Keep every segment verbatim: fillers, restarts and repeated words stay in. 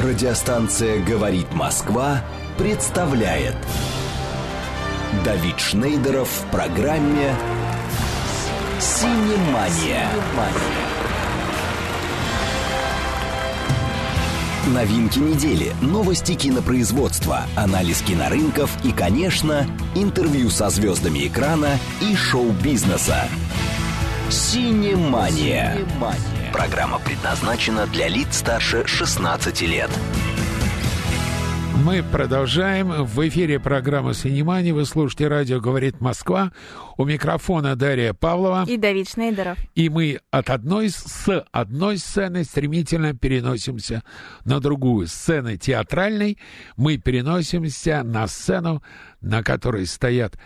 Радиостанция «Говорит Москва» представляет Давид Шнейдеров в программе «Синемания». Новинки недели, новости кинопроизводства, анализ кинорынков и, конечно, интервью со звездами экрана и шоу-бизнеса. «Синемания». Программа предназначена для лиц старше шестнадцати лет. Мы продолжаем. В эфире программа «Синемания». Вы слушаете радио «Говорит Москва». У микрофона Дарья Павлова. И Давид Шнейдеров. И мы от одной, с одной сцены стремительно переносимся на другую. С сцены театральной мы переносимся на сцену, на которой стоят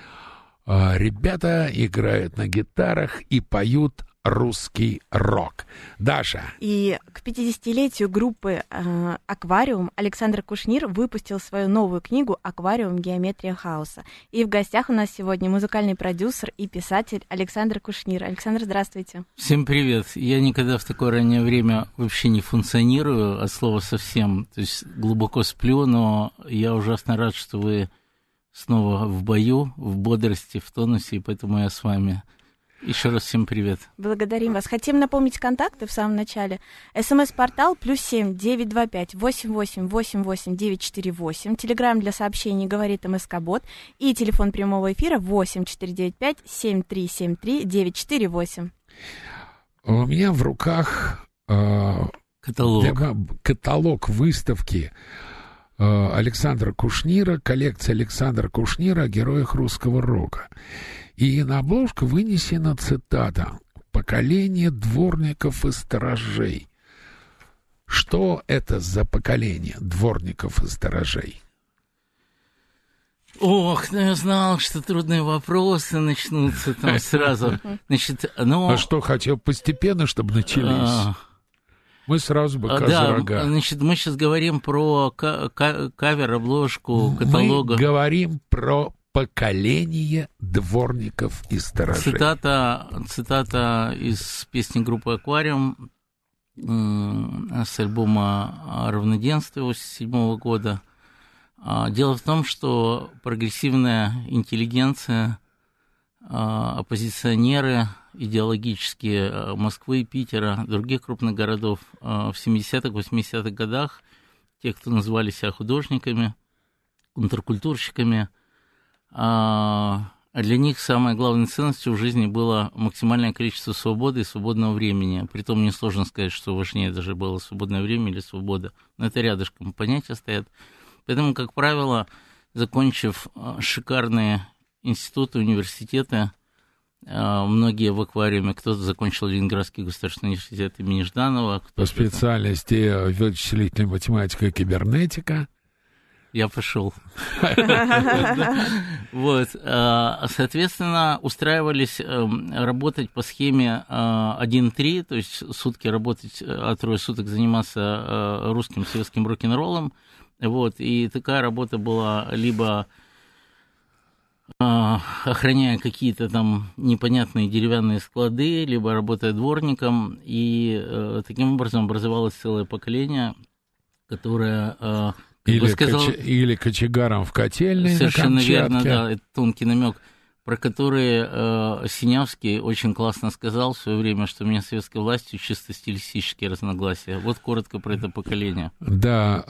э, ребята, играют на гитарах и поют русский рок. Даша. И к пятидесятилетию группы э, «Аквариум» Александр Кушнир выпустил свою новую книгу «Аквариум. Геометрия хаоса». И в гостях у нас сегодня музыкальный продюсер и писатель Александр Кушнир. Александр, здравствуйте. Всем привет. Я никогда в такое раннее время вообще не функционирую, от слова совсем. То есть глубоко сплю, но я ужасно рад, что вы снова в бою, в бодрости, в тонусе, и поэтому я с вами. Еще раз всем привет. Благодарим вас. Хотим напомнить контакты в самом начале. СМС-портал плюс семь девять два пять восемь восемь восемь восемь девять четыре восемь. Телеграм для сообщений «Говорит МСК-бот». И телефон прямого эфира восемь четыре девять пять семь три семь три девять четыре восемь. У меня в руках э, каталог. Для, каталог выставки э, Александра Кушнира, коллекция Александра Кушнира о героях русского рока. И на обложку вынесена цитата «Поколение дворников и сторожей». Что это за поколение дворников и сторожей? Ох, ну я знал, что трудные вопросы начнутся там сразу. Значит, ну... А что, хотел постепенно, чтобы начались? Мы сразу быка за рога. Да, значит, мы сейчас говорим про ка- ка- кавер, обложку, каталога. Мы говорим про... «Поколение дворников и сторожей». Цитата, цитата из песни группы «Аквариум» с альбома «Равноденствие» восемьдесят седьмого года. Дело в том, что прогрессивная интеллигенция, оппозиционеры идеологические Москвы, Питера, других крупных городов в семидесятых-восьмидесятых годах, те, кто называли себя художниками, контркультурщиками, а для них самой главной ценностью в жизни было максимальное количество свободы и свободного времени. Притом мне сложно сказать, что важнее даже было свободное время или свобода. Но это рядышком понятия стоят. Поэтому, как правило, закончив шикарные институты, университеты, многие в аквариуме, кто-то закончил Ленинградский государственный университет имени Жданова. По специальности вычислительная математика и кибернетика. Я пошел. Вот. Соответственно, устраивались работать по схеме один-три, то есть сутки работать, а трое суток заниматься русским советским рок-н-роллом. Вот. И такая работа была либо охраняя какие-то там непонятные деревянные склады, либо работая дворником. И таким образом образовалось целое поколение, которое... Или, сказал, кач... Или кочегаром в котельной. Совершенно верно, да, это тонкий намек, про который э, Синявский очень классно сказал в свое время, что у меня с советской властью чисто стилистические разногласия. Вот коротко про это поколение. Да,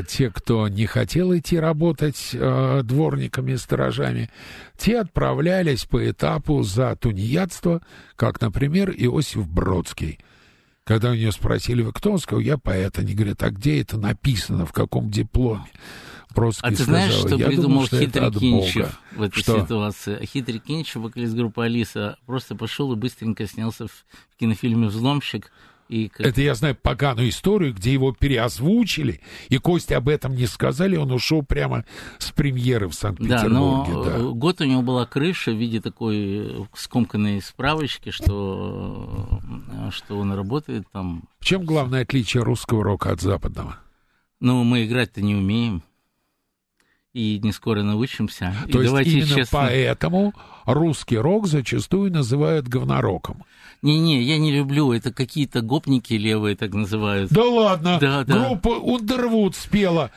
э, те, кто не хотел идти работать э, дворниками и сторожами, те отправлялись по этапу за тунеядство, как, например, Иосиф Бродский. Когда у нее спросили, вы кто, он сказал, я поэт. Они говорят, а где это написано, в каком дипломе? Бродский а ты знаешь, сказал, что я придумал думал, что хитрый Кинчев в этой что? ситуации? Хитрый Кинчев, вокалист группы «Алиса», просто пошел и быстренько снялся в кинофильме «Взломщик». И как... Это я знаю поганую историю, где его переозвучили, и Косте об этом не сказали, он ушел прямо с премьеры в Санкт-Петербурге. Да, но да. Год у него была крыша в виде такой скомканной справочки, что, что он работает там. В чем главное отличие русского рока от западного? Ну, мы играть-то не умеем. и не скоро научимся. То и есть именно честно... поэтому русский рок зачастую называют говнороком. Не-не, я не люблю, это какие-то гопники левые так называют. Да ладно, да, да. Группа Underwood спела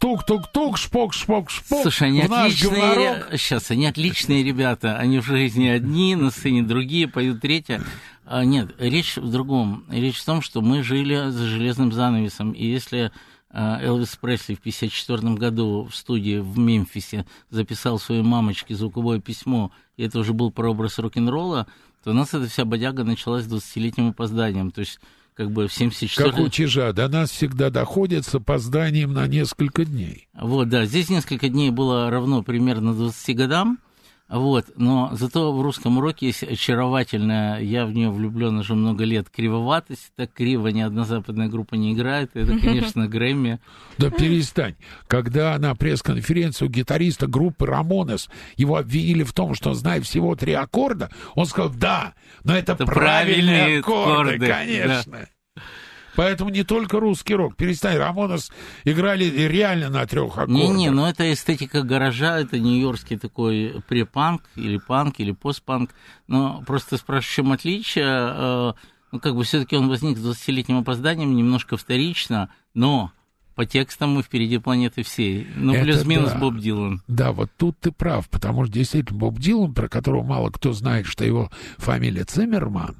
тук-тук-тук, шпок-шпок-шпок. Слушай, они отличные... Сейчас, они отличные ребята, они в жизни одни, на сцене другие, поют третья. А, нет, речь в другом. Речь в том, что мы жили за железным занавесом, и если... Элвис Пресли в пятьдесят четвёртом году в студии в Мемфисе записал своей мамочке звуковое письмо, и это уже был прообраз рок-н-ролла, то у нас эта вся бодяга началась с двадцатилетним опозданием. То есть, как бы в семьдесят четвёртом... Как у Чижа, до нас всегда доходит с опозданием на несколько дней. Вот, да, здесь несколько дней было равно примерно двадцати годам, вот, но зато в русском роке есть очаровательная, я в нее влюблен уже много лет, кривоватость, так криво ни одна западная группа не играет, это, конечно, Грэмми. Да перестань, когда на пресс-конференцию гитариста группы Ramones его обвинили в том, что он знает всего три аккорда, он сказал, да, но это, это правильные, правильные аккорды, аккорды конечно. Да. Поэтому не только русский рок. Перестань, Рамонес играли реально на трех аккордах. Не-не, но это эстетика гаража, это нью-йоркский такой препанк, или панк, или постпанк. Но просто спрашиваю, в чем отличие? Ну, как бы все-таки он возник с двадцатилетним опозданием, немножко вторично, но по текстам мы впереди планеты всей. Ну, плюс-минус да. Боб Дилан. Да, вот тут ты прав, потому что действительно Боб Дилан, про которого мало кто знает, что его фамилия Циммерман,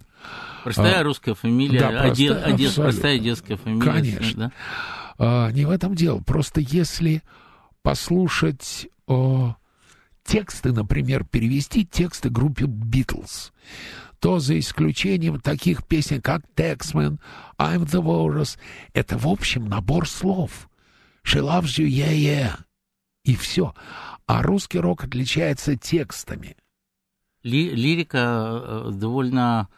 простая а, русская фамилия, да, простая, оде, оде, простая детская фамилия. Конечно. Да? А, не в этом дело. Просто если послушать о, тексты, например, перевести тексты группе Beatles, то за исключением таких песен, как Taxman, I'm the Walrus, это, в общем, набор слов. She loves you, yeah, yeah. И все. А русский рок отличается текстами. Ли- лирика довольно...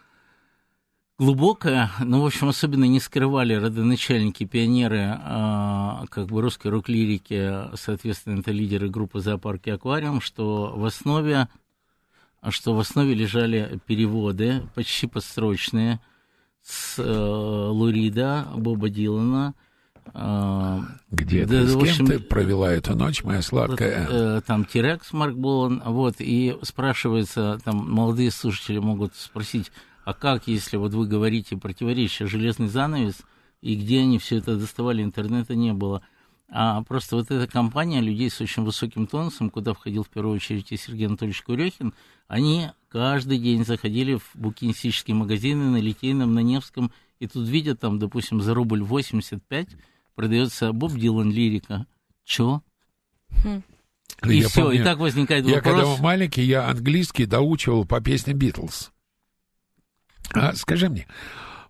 глубокая, но, в общем, особенно не скрывали родоначальники, пионеры э, как бы русской рок-лирики, соответственно, это лидеры группы «Зоопарк» и «Аквариум», что в основе, что в основе лежали переводы, почти подстрочные, с э, Лурида, Боба Дилана. Э, Где да, ты, с кем общем, ты провела эту ночь, моя сладкая? Вот, э, там Тирекс, Марк Болан, вот, и спрашивается, там молодые слушатели могут спросить, а как, если вот вы говорите противоречие, железный занавес, и где они все это доставали, интернета не было. А просто вот эта компания людей с очень высоким тонусом, куда входил в первую очередь и Сергей Анатольевич Курехин, они каждый день заходили в букинистические магазины на Литейном, на Невском, и тут видят, там, допустим, за рубль восемьдесят пять продается Боб Дилан лирика. Чё? Хм. И я все, помню, и так возникает я вопрос. Я когда был маленький, я английский доучивал по песне «Битлз». А, скажи мне,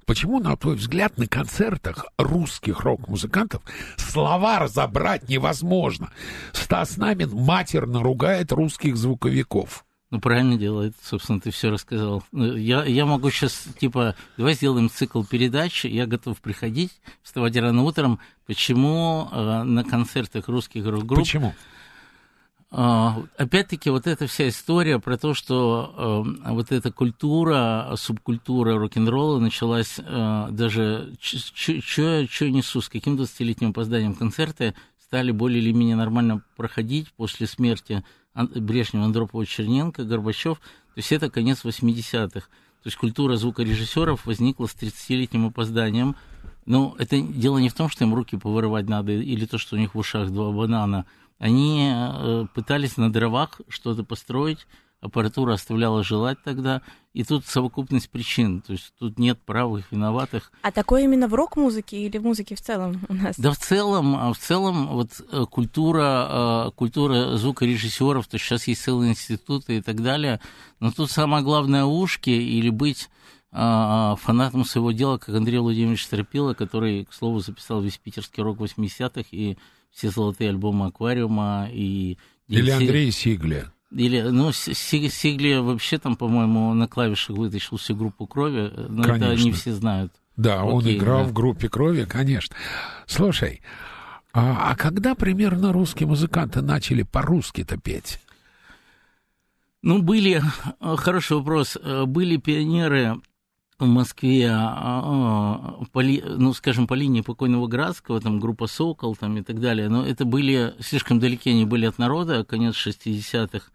почему, на твой взгляд, на концертах русских рок-музыкантов слова разобрать невозможно? Стас Намин матерно ругает русских звуковиков. Ну, правильно делает, собственно, ты все рассказал. Я, я могу сейчас, типа, давай сделаем цикл передач, я готов приходить, вставать рано утром. Почему э, на концертах русских рок-групп... Почему? Опять-таки, вот эта вся история про то, что э, вот эта культура, субкультура рок-н-ролла началась э, даже... Чё несу? С каким двадцатилетним опозданием концерты стали более или менее нормально проходить после смерти Ан- Брежнева, Андропова, Черненко, Горбачёв. То есть это конец восьмидесятых. То есть культура звукорежиссеров возникла с тридцатилетним опозданием. Но это дело не в том, что им руки повырывать надо, или то, что у них в ушах два банана. Они пытались на дровах что-то построить, аппаратура оставляла желать тогда, и тут совокупность причин, то есть тут нет правых, виноватых. А такое именно в рок-музыке или в музыке в целом у нас? Да в целом, в целом вот культура, культура звукорежиссеров, то сейчас есть целые институты и так далее, но тут самое главное ушки или быть фанатом своего дела, как Андрей Владимирович Стропила, который, к слову, записал весь питерский рок восьмидесятых и все золотые альбомы «Аквариума» и... Или Андрей Сигля. Или, ну, Сигля вообще там, по-моему, на клавишах вытащил всю группу «Крови», но конечно. Это не все знают. Да, окей, он играл да. в группе «Крови», конечно. Слушай, а, а когда примерно русские музыканты начали по-русски-то петь? Ну, были... Хороший вопрос. Были пионеры... в Москве, по, ну, скажем, по линии покойного Градского, там группа «Сокол» там, и так далее, но это были, слишком далеки они были от народа, конец шестидесятых.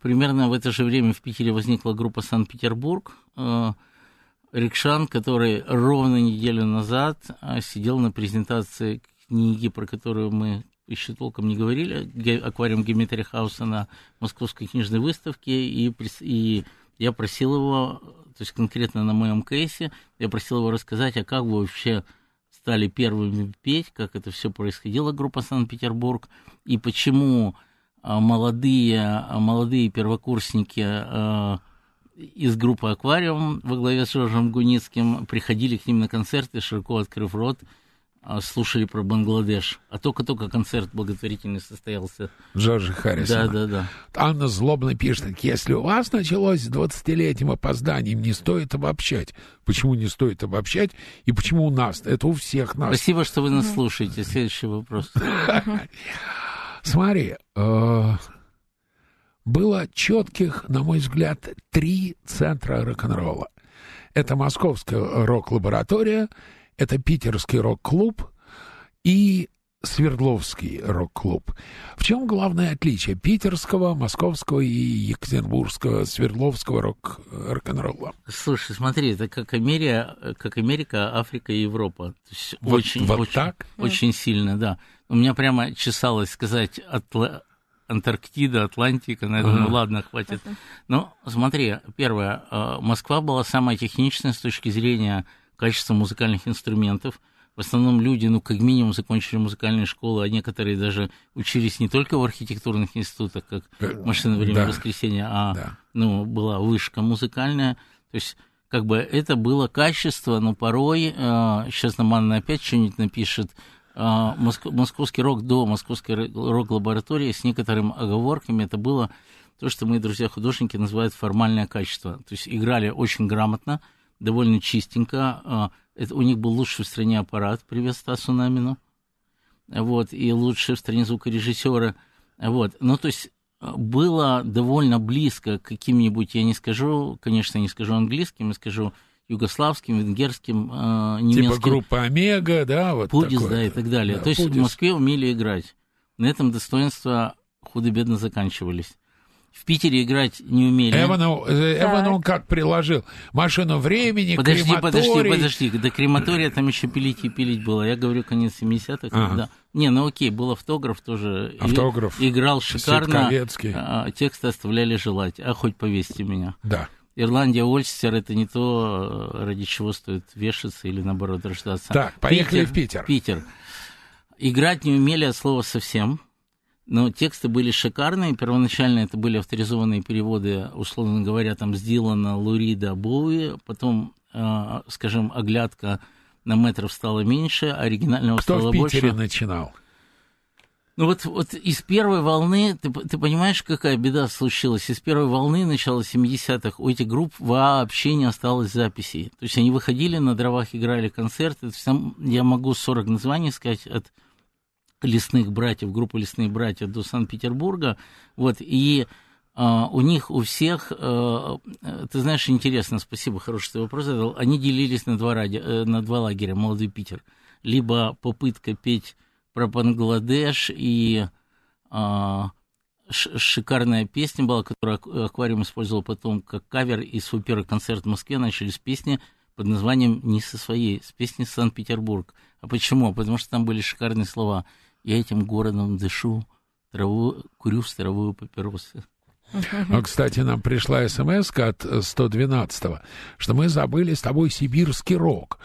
Примерно в это же время в Питере возникла группа «Санкт-Петербург», Рикшан, который ровно неделю назад сидел на презентации книги, про которую мы еще толком не говорили, «Аквариум Геометрия Хауса» на Московской книжной выставке, и, и я просил его, то есть конкретно на моем кейсе, я просил его рассказать, а как вы вообще стали первыми петь, как это все происходило, группа «Санкт-Петербург», и почему молодые, молодые первокурсники из группы «Аквариум» во главе с Жоржем Гуницким приходили к ним на концерты, широко открыв рот, слушали про Бангладеш. А только-только концерт благотворительный состоялся. Жоржа Харрисона. Да, да, да. Анна Злобно пишет: если у вас началось с двадцатилетним опозданием, не стоит обобщать. Почему не стоит обобщать? И почему у нас? Это у всех нас. Спасибо, что вы нас слушаете. Следующий вопрос. Смотри, было четких, на мой взгляд, три центра рок-н-ролла. Это Московская рок-лаборатория, это Питерский рок-клуб и Свердловский рок-клуб. В чем главное отличие питерского, московского и екатеринбургского, Свердловского рок- рок-н-ролла? Слушай, смотри, это как Америка, как Америка, Африка и Европа. То есть вот, очень, вот очень, так? Очень сильно, да. У меня прямо чесалось сказать Атла... Антарктида, Атлантика, наверное, ну ладно, хватит. Но смотри, первое, Москва была самая техничная с точки зрения качества музыкальных инструментов. В основном люди, ну, как минимум, закончили музыкальные школы, а некоторые даже учились не только в архитектурных институтах, как машина времени воскресенья, а да. ну, была вышка музыкальная. То есть, как бы это было качество, но порой, э, сейчас нам Анна опять что-нибудь напишет, э, моск, московский рок до московской рок-лаборатории с некоторыми оговорками, это было то, что мои друзья-художники называют формальное качество. То есть, играли очень грамотно, довольно чистенько. Это, у них был лучший в стране аппарат, привет Стасу Намину, вот, и лучший в стране звукорежиссеры. Вот. Ну, то есть было довольно близко к каким-нибудь, я не скажу, конечно, не скажу английским, я скажу югославским, венгерским, э, немецким. Типа группа «Омега», да? Вот Пудис, да, и так далее. Да, то есть Пудис. В Москве умели играть. На этом достоинства худо-бедно заканчивались. В Питере играть не умели. Эвану, Эвану он как приложил? Машину времени, подожди, Крематорий. Подожди, подожди, до Крематория там еще пилить и пилить было. Я говорю, конец семидесятых. Ага. Да. Не, ну окей, был автограф тоже. Автограф. И, играл шикарно. А, тексты оставляли желать. А хоть повесьте меня. Да. Ирландия, Ольстер — это не то, ради чего стоит вешаться или, наоборот, рождаться. Так, поехали в Питер. Питер. Играть не умели от слова совсем. Но тексты были шикарные. Первоначально это были авторизованные переводы, условно говоря, там с Дилана, Лурида, Боуи. Потом, э, скажем, оглядка на метров стала меньше, оригинального Кто стало больше. Кто в Питере больше. Начинал? Ну вот, вот из первой волны, ты, ты понимаешь, какая беда случилась? Из первой волны, начала семидесятых, у этих групп вообще не осталось записей. То есть они выходили, на дровах играли концерты. То есть там, я могу сорок названий сказать от... лесных братьев, группы «Лесные братья» до Санкт-Петербурга, вот, и э, у них, у всех, э, ты знаешь, интересно, спасибо, хороший ты вопрос задал, они делились на два, ради, э, на два лагеря, молодой Питер, либо попытка петь про Бангладеш, и э, ш- шикарная песня была, которую «Аквариум» использовал потом как кавер, и свой первый концерт в Москве начали с песни под названием «Не со своей», с песни «Санкт-Петербург». А почему? Потому что там были шикарные слова. Я этим городом дышу, траву, курю старовую папиросы. Ну, кстати, нам пришла смс-ка от сто двенадцатого, что мы забыли с тобой сибирский рок.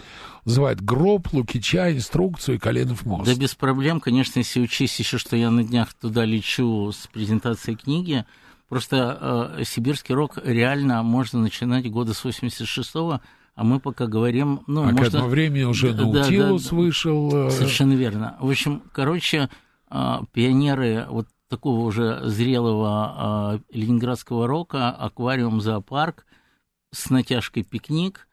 Называют гроб, Лукича, инструкцию и Коленов мост. Да без проблем, конечно, если учесть еще, что я на днях туда лечу с презентацией книги. Просто э, сибирский рок реально можно начинать года с восемьдесят шестого. А мы пока говорим... Ну, а можно... к этому времени уже Наутилус да, да, вышел. Совершенно верно. В общем, короче, пионеры вот такого уже зрелого ленинградского рока, «Аквариум», «Зоопарк», с натяжкой «Пикник»,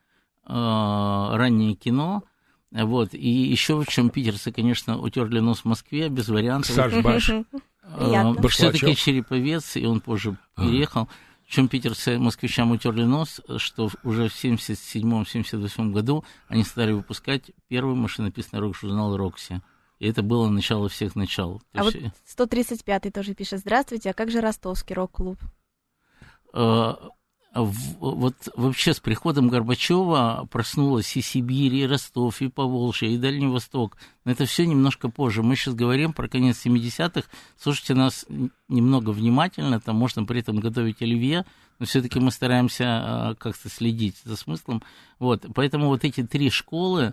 раннее кино... Вот, и еще в чем питерцы, конечно, утерли нос в Москве, без вариантов. Саш Баш. Все-таки Череповец, и он позже переехал. Чем питерцы москвичам утерли нос, что уже в семьдесят седьмом - семьдесят восьмом году они стали выпускать первый машинописный рок-журнал «Рокси». И это было начало всех начал. А вот сто тридцать пятый тоже пишет: «Здравствуйте, а как же ростовский рок-клуб?» Вот вообще с приходом Горбачева проснулась и Сибирь, и Ростов, и Поволжье, и Дальний Восток. Но это все немножко позже. Мы сейчас говорим про конец семидесятых. Слушайте нас немного внимательно, там можно при этом готовить оливье, но все-таки мы стараемся как-то следить за смыслом. Вот. Поэтому вот эти три школы,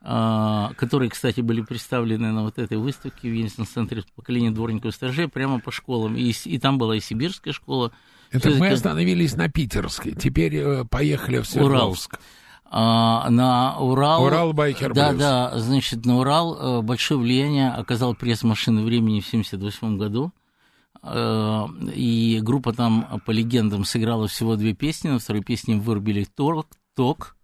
которые, кстати, были представлены на вот этой выставке в Ельцинском центре поколения дворников и сторожей, прямо по школам. И, и там была и сибирская школа. Это все мы это... остановились на питерской. Теперь поехали в Свердловск. Урал. А, на Урал... Урал Байкер Блюз. Да, да, значит, на Урал большое влияние оказал пресс «Машины времени» в семьдесят восьмом году. И группа там, по легендам, сыграла всего две песни. На второй песне вырубили ток. ток.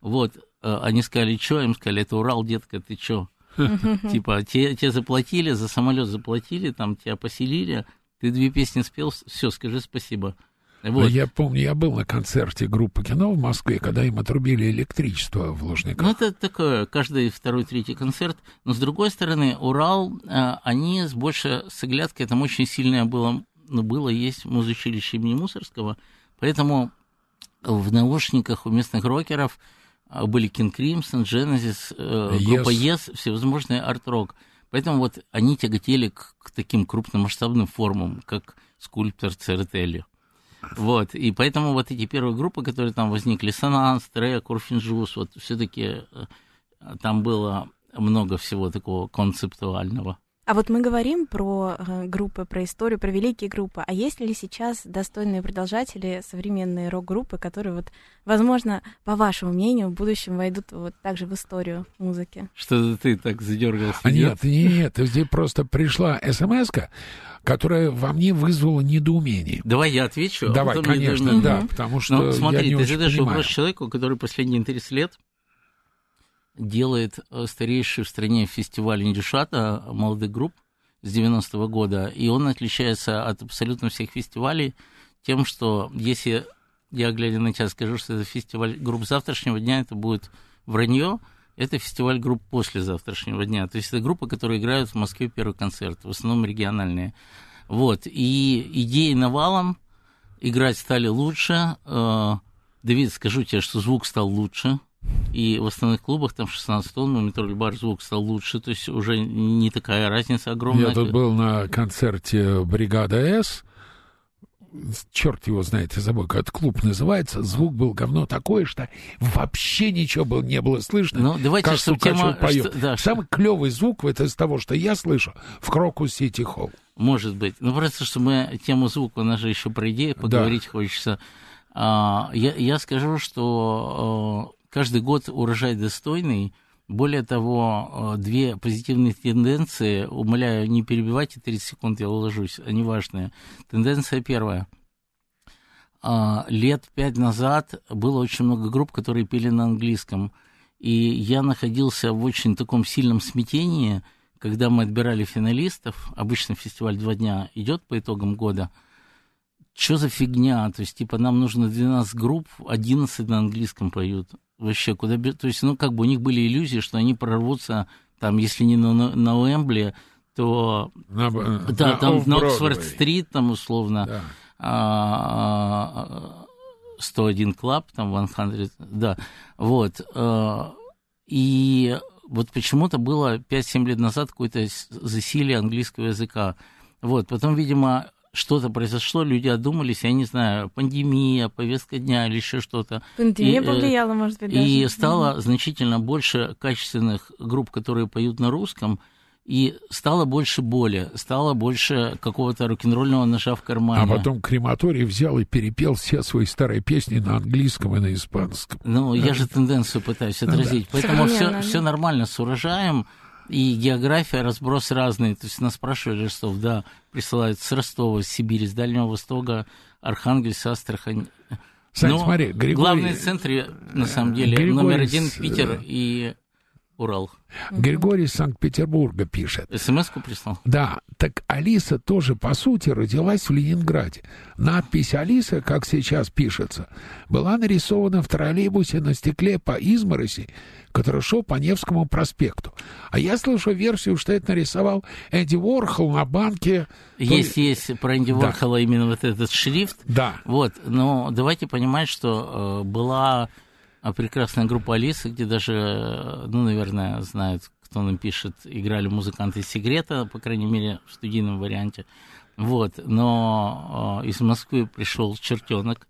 Вот. Они сказали, что? Им сказали, это Урал, детка, ты что? Типа, тебе заплатили, за самолет заплатили, там тебя поселили, ты две песни спел, все, скажи спасибо. Вот. Я помню, я был на концерте группы «Кино» в Москве, когда им отрубили электричество в Лужниках. Ну, это такое, каждый второй-третий концерт. Но, с другой стороны, Урал, они больше с оглядкой, там очень сильное было, ну, было, есть музучилище имени Мусорского, поэтому в наушниках у местных рокеров были King Crimson, Genesis, yes. группа Yes, всевозможный арт-рок. Поэтому вот они тяготели к, к таким крупномасштабным формам, как скульптор Церетели. Вот. И поэтому вот эти первые группы, которые там возникли, Сонанс, Трея, Корфинджус, вот все-таки там было много всего такого концептуального. А вот мы говорим про группы, про историю, про великие группы. А есть ли сейчас достойные продолжатели, современные рок-группы, которые, вот, возможно, по вашему мнению, в будущем войдут вот также в историю музыки? Что-то ты так задергался. А нет, нет, здесь просто пришла смс-ка, которая во мне вызвала недоумение. Давай я отвечу. Давай, конечно, я... да, угу. потому что ну, смотри, я не очень понимаю. Смотри, ты задаешь вопрос человеку, который последние тридцать лет делает старейший в стране фестиваль индюшата молодых групп с девяностого года. И он отличается от абсолютно всех фестивалей тем, что если я, глядя на тебя, скажу, что это фестиваль групп завтрашнего дня, это будет вранье. Это фестиваль групп после завтрашнего дня. То есть это группы, которые играют в Москве первый концерт, в основном региональные. Вот. И идеи навалом, играть стали лучше. Давид, скажу тебе, что звук стал лучше. И в основных клубах, там, шестнадцать тонн, у метро-бар звук стал лучше, то есть уже не такая разница огромная. Я тут был на концерте «Бригада С», черт его знает, я забыл, как клуб называется, звук был говно такое, что вообще ничего было, не было слышно. Ну, давайте, что тема... Что, да, самый что... клевый звук, это из того, что я слышу, в Крокус-Сити-Холл. Может быть. Ну, просто, что мы тему звука, у нас же еще про идею поговорить да. хочется. А, я, я скажу, что... Каждый год урожай достойный. Более того, две позитивные тенденции, умоляю, не перебивайте, тридцать секунд я уложусь, они важные. Тенденция первая. Лет пять назад было очень много групп, которые пели на английском. И я находился в очень таком сильном смятении, когда мы отбирали финалистов. Обычно фестиваль два дня идет по итогам года. Что за фигня? То есть, типа, нам нужно двенадцать групп, одиннадцать на английском поют. Вообще, куда... То есть, ну, как бы у них были иллюзии, что они прорвутся, там, если не на, на, на Уэмбли, то... На, да, на, там, на Оксфорд-стрит, там, условно, да. а, сто один клаб, там, сто, да, вот. А, и вот почему-то было пять-семь лет назад какое-то засилие английского языка. Вот, потом, видимо... Что-то произошло, люди одумались, я не знаю, пандемия, повестка дня или еще что-то. Пандемия и, повлияла, может быть, даже. И стало mm-hmm. значительно больше качественных групп, которые поют на русском, и стало больше боли, стало больше какого-то рок-н-ролльного ножа в кармане. А потом Крематорий взял и перепел все свои старые песни на английском и на испанском. Ну, да? Я же тенденцию пытаюсь отразить. Ну, да. Поэтому все, все нормально с урожаем. И география, разброс разный. То есть нас спрашивали, Ростов, да, присылают с Ростова, с Сибири, с Дальнего Востока, Архангельск, Астрахань. Сань, но смотри, Григорий... главные центры, на самом деле, Григорий... номер один Питер и Урал. Григорий из Санкт-Петербурга пишет. СМС-ку прислал. Да, так Алиса тоже, по сути, родилась в Ленинграде. Надпись «Алиса», как сейчас пишется, была нарисована в троллейбусе на стекле по измороси, который шел по Невскому проспекту. А я слышу версию, что это нарисовал Энди Уорхол на банке. Есть, То... есть про Энди Уорхола да. именно вот этот шрифт. Да. Вот, но давайте понимать, что э, была... прекрасная группа «Алиса», где даже, ну, наверное, знают, кто нам пишет, играли музыканты из «Секрета», по крайней мере, в студийном варианте. Вот, но э, из Москвы пришел чертенок.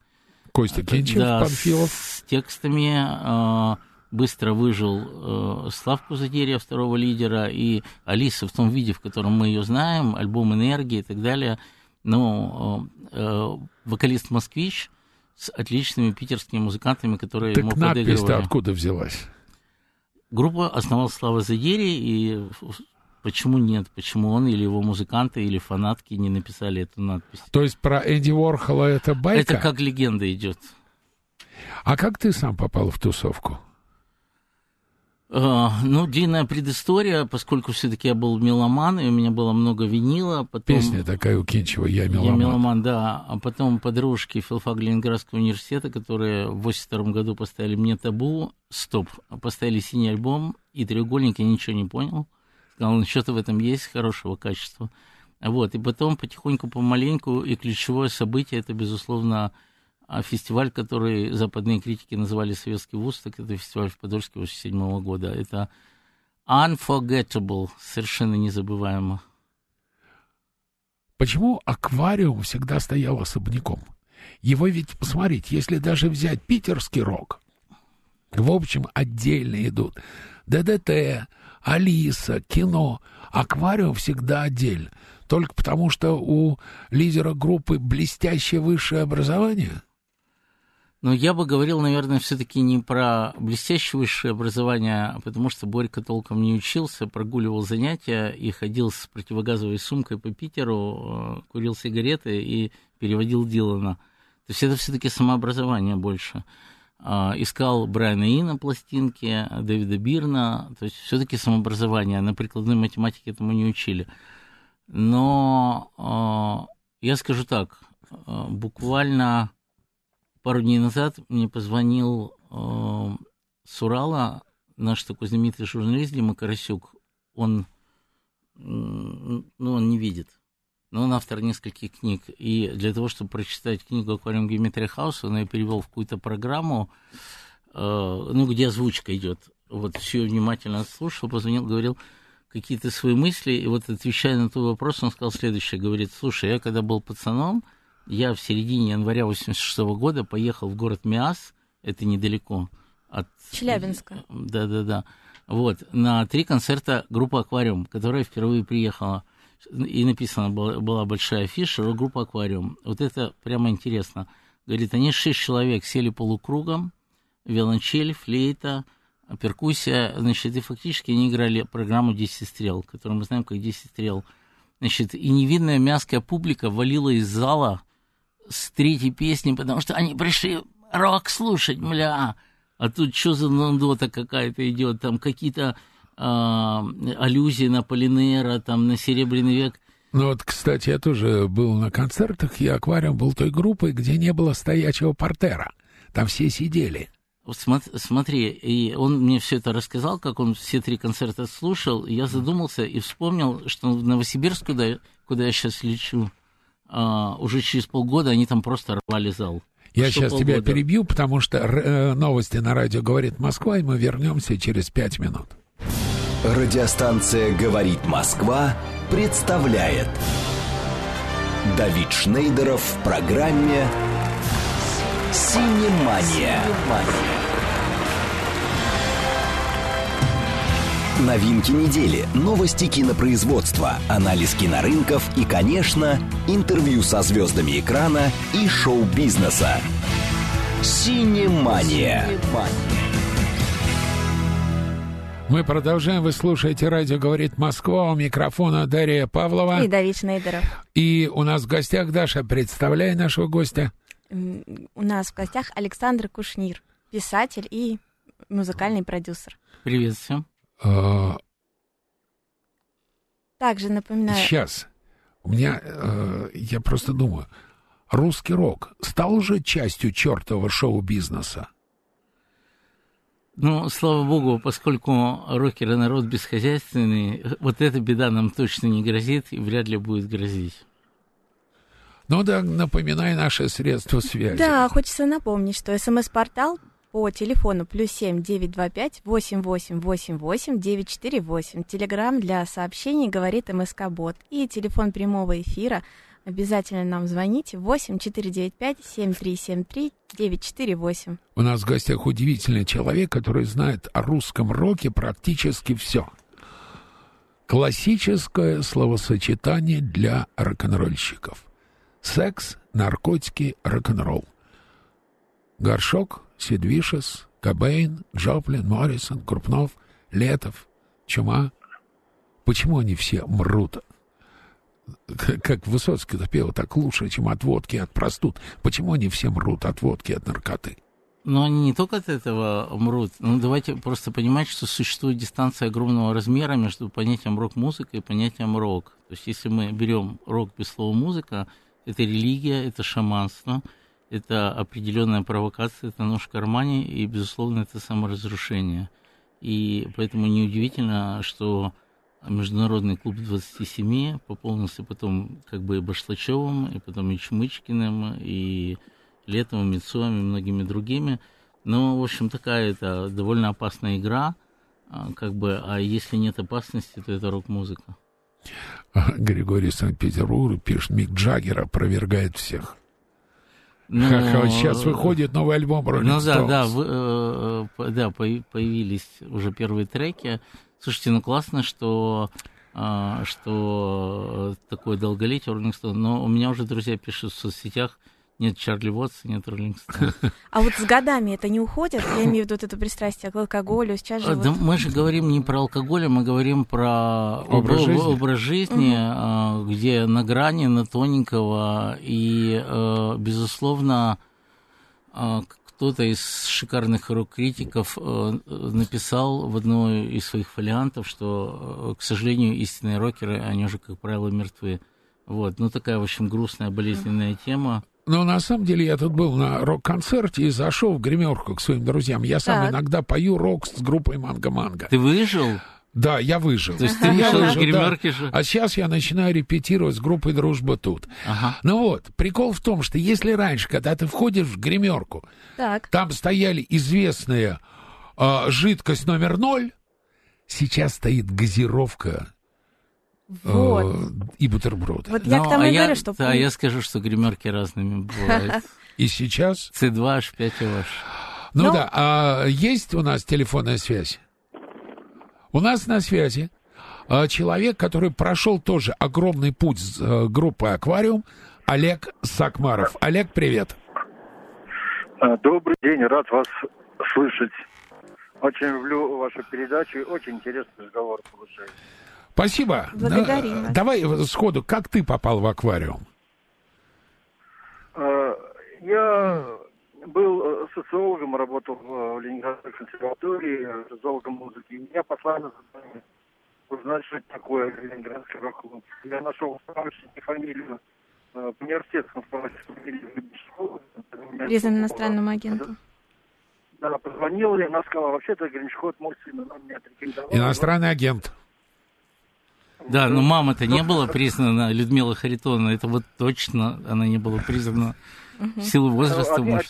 Костя Кинчев, да, Панфилов. С текстами. Э, быстро выжил э, Славку Задерья, второго лидера, и «Алиса» в том виде, в котором мы ее знаем, альбом «Энергии» и так далее. Ну, э, э, вокалист «Москвич», с отличными питерскими музыкантами, которые так ему подыгрывали. Так надпись-то откуда взялась? Группа основала Слава Задерья, и почему нет? Почему он или его музыканты, или фанатки не написали эту надпись? То есть про Энди Уорхола это байка? Это как легенда идет. А как ты сам попал в тусовку? Uh, ну, длинная предыстория, поскольку все-таки я был меломан, и у меня было много винила. Потом... Песня такая у Кинчева «Я меломан». «Я меломан», да. А потом подружки филфак Ленинградского университета, которые в восемьдесят втором году поставили мне «Табу», стоп, поставили «Синий альбом» и «Треугольник», я ничего не понял. Сказал, ну, что-то в этом есть хорошего качества. Вот, и потом потихоньку, помаленьку, и ключевое событие, это, безусловно, а фестиваль, который западные критики называли «Советский вусток», это фестиваль в Подольске восемьдесят седьмого года. Это unforgettable, совершенно незабываемо. Почему «Аквариум» всегда стоял особняком? Его ведь, посмотрите, если даже взять питерский рок, в общем, отдельно идут ДДТ, «Алиса», кино. «Аквариум» всегда отдельно. Только потому, что у лидера группы блестящее высшее образование? Но я бы говорил, наверное, все-таки не про блестящее высшее образование, потому что Борька толком не учился, прогуливал занятия и ходил с противогазовой сумкой по Питеру, курил сигареты и переводил Дилана. То есть это все-таки самообразование больше. Искал Брайана И на пластинке, Дэвида Бирна. То есть все-таки самообразование. На прикладной математике этому не учили. Но я скажу так, буквально... пару дней назад мне позвонил э, с Урала наш такой знаменитый журналист Дима Карасюк. Он, ну, он не видит, но он автор нескольких книг. И для того, чтобы прочитать книгу «Аквариум Геометрия Хаоса», он ее перевел в какую-то программу, э, ну, где озвучка идет. Вот все внимательно слушал, позвонил, говорил какие-то свои мысли. И вот, отвечая на тот вопрос, он сказал следующее. Говорит, слушай, я когда был пацаном, я в середине января восемьдесят шестого года поехал в город Миас, это недалеко от... Челябинска. Да-да-да. Вот, на три концерта группы «Аквариум», которая впервые приехала. И написана была, была большая афиша группа «Аквариум». Вот это прямо интересно. Говорит, они шесть человек сели полукругом, виолончель, флейта, перкуссия. Значит, и фактически они играли программу «десять стрел», которую мы знаем как «десять стрел». Значит, и невинная мяская публика валила из зала с третьей песни, потому что они пришли рок слушать, мля. А тут что за нандота какая-то идет, там какие-то э, аллюзии на Полинера, там на Серебряный век. Ну вот, кстати, я тоже был на концертах, и «Аквариум» был той группой, где не было стоячего портера. Там все сидели. Смотри, и он мне все это рассказал, как он все три концерта слушал, и я задумался и вспомнил, что в Новосибирск, куда, куда я сейчас лечу, а, уже через полгода они там просто рвали зал. Я сейчас полгода. Тебя перебью, потому что э, новости на радио «Говорит Москва», и мы вернемся через пять минут. Радиостанция «Говорит Москва» представляет Давид Шнейдеров в программе «Синемания». Новинки недели, новости кинопроизводства, анализ кинорынков и, конечно, интервью со звездами экрана и шоу-бизнеса. «Синемания». Мы продолжаем. Вы слушаете радио «Говорит Москва». У микрофона Дарья Павлова. И Давид Шнейдеров. И у нас в гостях, Даша, представляй нашего гостя. У нас в гостях Александр Кушнир, писатель и музыкальный продюсер. Привет всем. Также напоминаю. Сейчас. У меня, э, я просто думаю, русский рок стал же частью чертового шоу-бизнеса? Ну, слава богу, поскольку рокеры народ бесхозяйственный, вот эта беда нам точно не грозит и вряд ли будет грозить. Ну да, напоминай наши средства связи. Да, хочется напомнить, что смс-портал по телефону плюс семь девятьсот двадцать пять восемьдесят восемь восемьдесят восемь девятьсот сорок восемь. Телеграм для сообщений говорит МСК-бот. И телефон прямого эфира. Обязательно нам звоните восемь четыре девять пять семь три семь три девять четыре восемь. У нас в гостях удивительный человек, который знает о русском роке практически все. Классическое словосочетание для рок-н-ролльщиков. Секс, наркотики, рок-н-ролл. Горшок, Сид Вишес, Кобейн, Джоплин, Моррисон, Крупнов, Летов, Чума. Почему они все мрут? Как Высоцкий пел, так лучше, чем от водки, от простуд. Почему они все мрут от водки, от наркоты? Но они не только от этого мрут. Ну, давайте просто понимать, что существует дистанция огромного размера между понятием рок-музыка и понятием рок. То есть, если мы берем рок без слова музыка, это религия, это шаманство, это определенная провокация, это нож в кармане, и, безусловно, это саморазрушение. И поэтому неудивительно, что Международный клуб двадцати семи пополнился потом как бы и Башлачевым, и потом и Чмычкиным, и Летовым, и Цоем, и многими другими. Но, в общем, такая это довольно опасная игра, как бы, а если нет опасности, то это рок-музыка. Григорий Санкт-Петербург пишет, Мик Джаггер опровергает всех. Ну, как сейчас выходит новый альбом Rolling ну, Stones. Да, вы, э, по, да, появились уже первые треки. Слушайте, ну классно, что, э, что такое долголетие Rolling Stones. Но у меня уже друзья пишут в соцсетях, нет Чарли Уоттса, нет Rolling Stones. А вот с годами это не уходит? Я имею в виду вот это пристрастие к алкоголю. Сейчас же да вот... Мы же говорим не про алкоголь, а мы говорим про образ, образ жизни, образ жизни угу. где на грани, на тоненького. И, безусловно, кто-то из шикарных рок-критиков написал в одной из своих фолиантов, что, к сожалению, истинные рокеры, они уже, как правило, мертвы. Вот. Ну, такая, в общем, грустная, болезненная угу. тема. Но на самом деле я тут был на рок-концерте и зашел в гримерку к своим друзьям. Я сам так. иногда пою рок с группой «Манго-манго». Ты выжил? Да, я выжил. То есть ты выжил из гримерки же? А сейчас я начинаю репетировать с группой «Дружба тут». Ага. Ну вот, прикол в том, что если раньше, когда ты входишь в гримерку, так. там стояли известные э, жидкость номер ноль, сейчас стоит газировка. Вот. И бутерброды. Вот я Но, к тому а и говорю, я, что... Да, я скажу, что гримерки разными бывают. И сейчас? Си два эйч пять и эйч. Ну да, а есть у нас телефонная связь? У нас на связи человек, который прошел тоже огромный путь с группой «Аквариум», Олег Сакмаров. Олег, привет. Добрый день, рад вас слышать. Очень люблю вашу передачу, очень интересный разговор получается. Спасибо. Благодарим. Да, давай сходу, как ты попал в аквариум? Я был социологом, работал в Ленинградской консерватории, социологом музыки. Меня послали на задание узнать, что такое Ленинградский рок-клуб. Я нашел в справочнике фамилию, по университетскому справочнику фамилию Гребенщикова. Признан иностранным агентом. Да, позвонила, и она сказала, вообще-то Гребенщикова мой сын, она меня отрекомендовала. Иностранный агент. Да, но мама-то не была признана, Людмила Харитонова, это вот точно, она не была признана в силу возраста, может.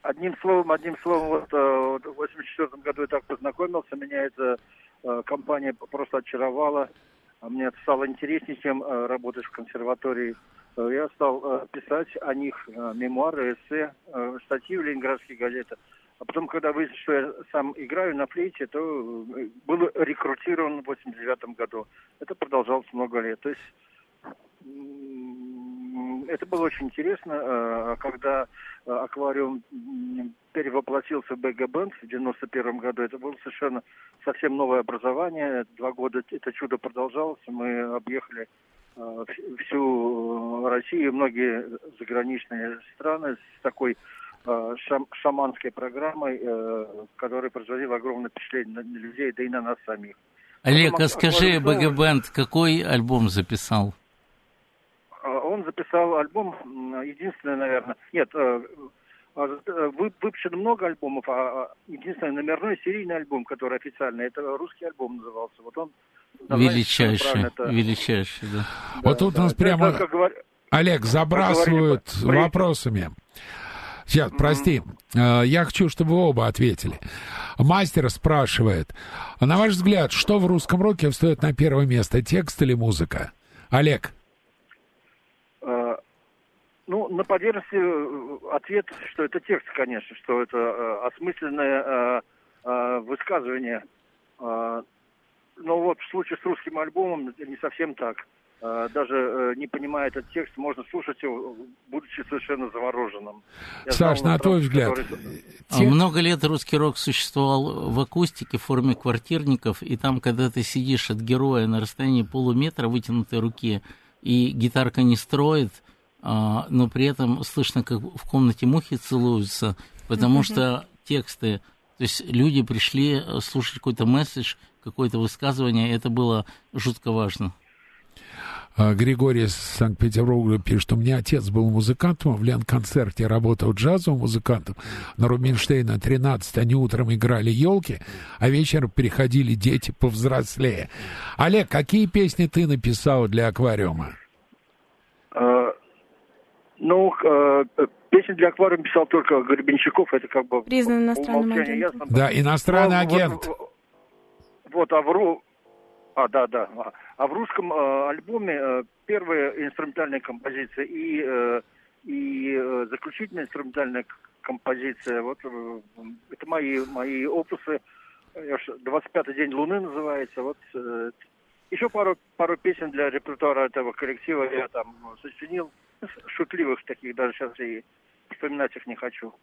Одним словом, одним словом, вот в восемьдесят четвёртом году я так познакомился, меня эта компания просто очаровала, мне это стало интереснее, чем работать в консерватории. Я стал писать о них мемуары, эссе, статьи в ленинградских газетах. А потом, когда выяснилось, что я сам играю на флейте, то был рекрутирован в восемьдесят девятом году. Это продолжалось много лет. То есть это было очень интересно, когда «Аквариум» перевоплотился в «БГ-бэнд» в девяносто первом году. Это было совершенно совсем новое образование. Два года это чудо продолжалось. Мы объехали всю Россию, многие заграничные страны с такой шам, шаманской программой, э, которая производила огромное впечатление на людей, да и на нас самих. Олег, а скажи, БГ-бенд какой альбом записал? Он записал альбом, единственное, наверное... Нет, выпущено много альбомов, а единственный номерной серийный альбом, который официально, это русский альбом назывался. Вот он... Величайший, это... величайший, да. да вот тут да, нас да, прямо... Только, говор... Олег, забрасывают говорили... вопросами. Сейчас, mm-hmm. прости, я хочу, чтобы вы оба ответили. Мастер спрашивает, на ваш взгляд, что в русском роке встает на первое место, текст или музыка? Олег? Ну, на поверхности ответ, что это текст, конечно, что это осмысленное высказывание. Но вот в случае с русским альбомом это не совсем так. Даже не понимая этот текст, можно слушать его, будучи совершенно завороженным. Я Саш, знал, на трон, твой взгляд. Который... А много лет русский рок существовал в акустике, в форме квартирников, и там, когда ты сидишь от героя на расстоянии полуметра вытянутой руки, и гитарка не строит, но при этом слышно, как в комнате мухи целуются, потому что тексты... То есть люди пришли слушать какой-то месседж, какое-то высказывание, и это было жутко важно. Григорий из Санкт-Петербурга пишет, у меня отец был музыкантом, в Ленконцерте работал джазовым музыкантом, на Рубинштейна тринадцать они утром играли елки, а вечером переходили дети повзрослее. Олег, какие песни ты написал для «Аквариума»? Ну, песни для «Аквариума» писал только Гребенщиков, это как бы... Признан иностранным агентом. Да, иностранный агент. Вот, Авру... А, да, да. А в русском э, альбоме э, первая инструментальная композиция и, э, и э, заключительная инструментальная композиция. Вот э, это мои, мои опусы. двадцать пятый день Луны называется. Вот э, еще пару, пару песен для репертуара этого коллектива я там сочинил. Шутливых таких даже сейчас и вспоминать их не хочу.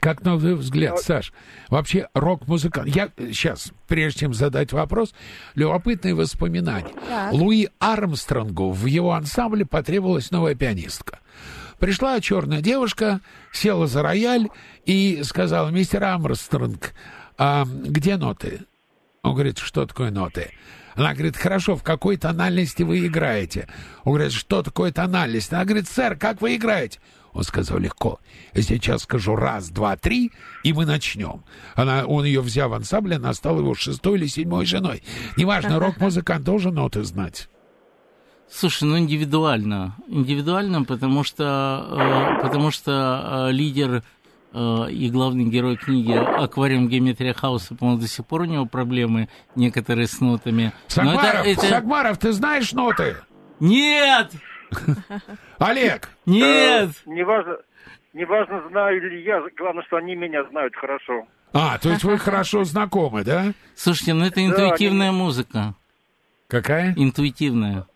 Как на твой взгляд, Саш, вообще рок-музыкант... Я сейчас, прежде чем задать вопрос, любопытные воспоминания. Так. Луи Армстронгу в его ансамбле потребовалась новая пианистка. Пришла черная девушка, села за рояль и сказала, мистер Армстронг, а где ноты? Он говорит, что такое ноты? Она говорит, хорошо, в какой тональности вы играете? Он говорит, что такое тональность? Она говорит, сэр, как вы играете? Он сказал, легко. Я сейчас скажу раз, два, три, и мы начнем. Она, он ее взял в ансамбль, она стала его шестой или седьмой женой. Неважно, рок-музыкант должен ноты знать. Слушай, ну индивидуально. Индивидуально, потому что, э, потому что э, лидер э, и главный герой книги «Аквариум. Геометрия хаоса», по-моему, до сих пор у него проблемы некоторые с нотами. Сагмаров, это, это... Сагмаров, ты знаешь ноты? Нет! Олег! Нет! Да, неважно, неважно, знаю ли я, главное, что они меня знают хорошо. А, то есть вы хорошо знакомы, да? Слушайте, ну это интуитивная да, музыка. Какая? Интуитивная.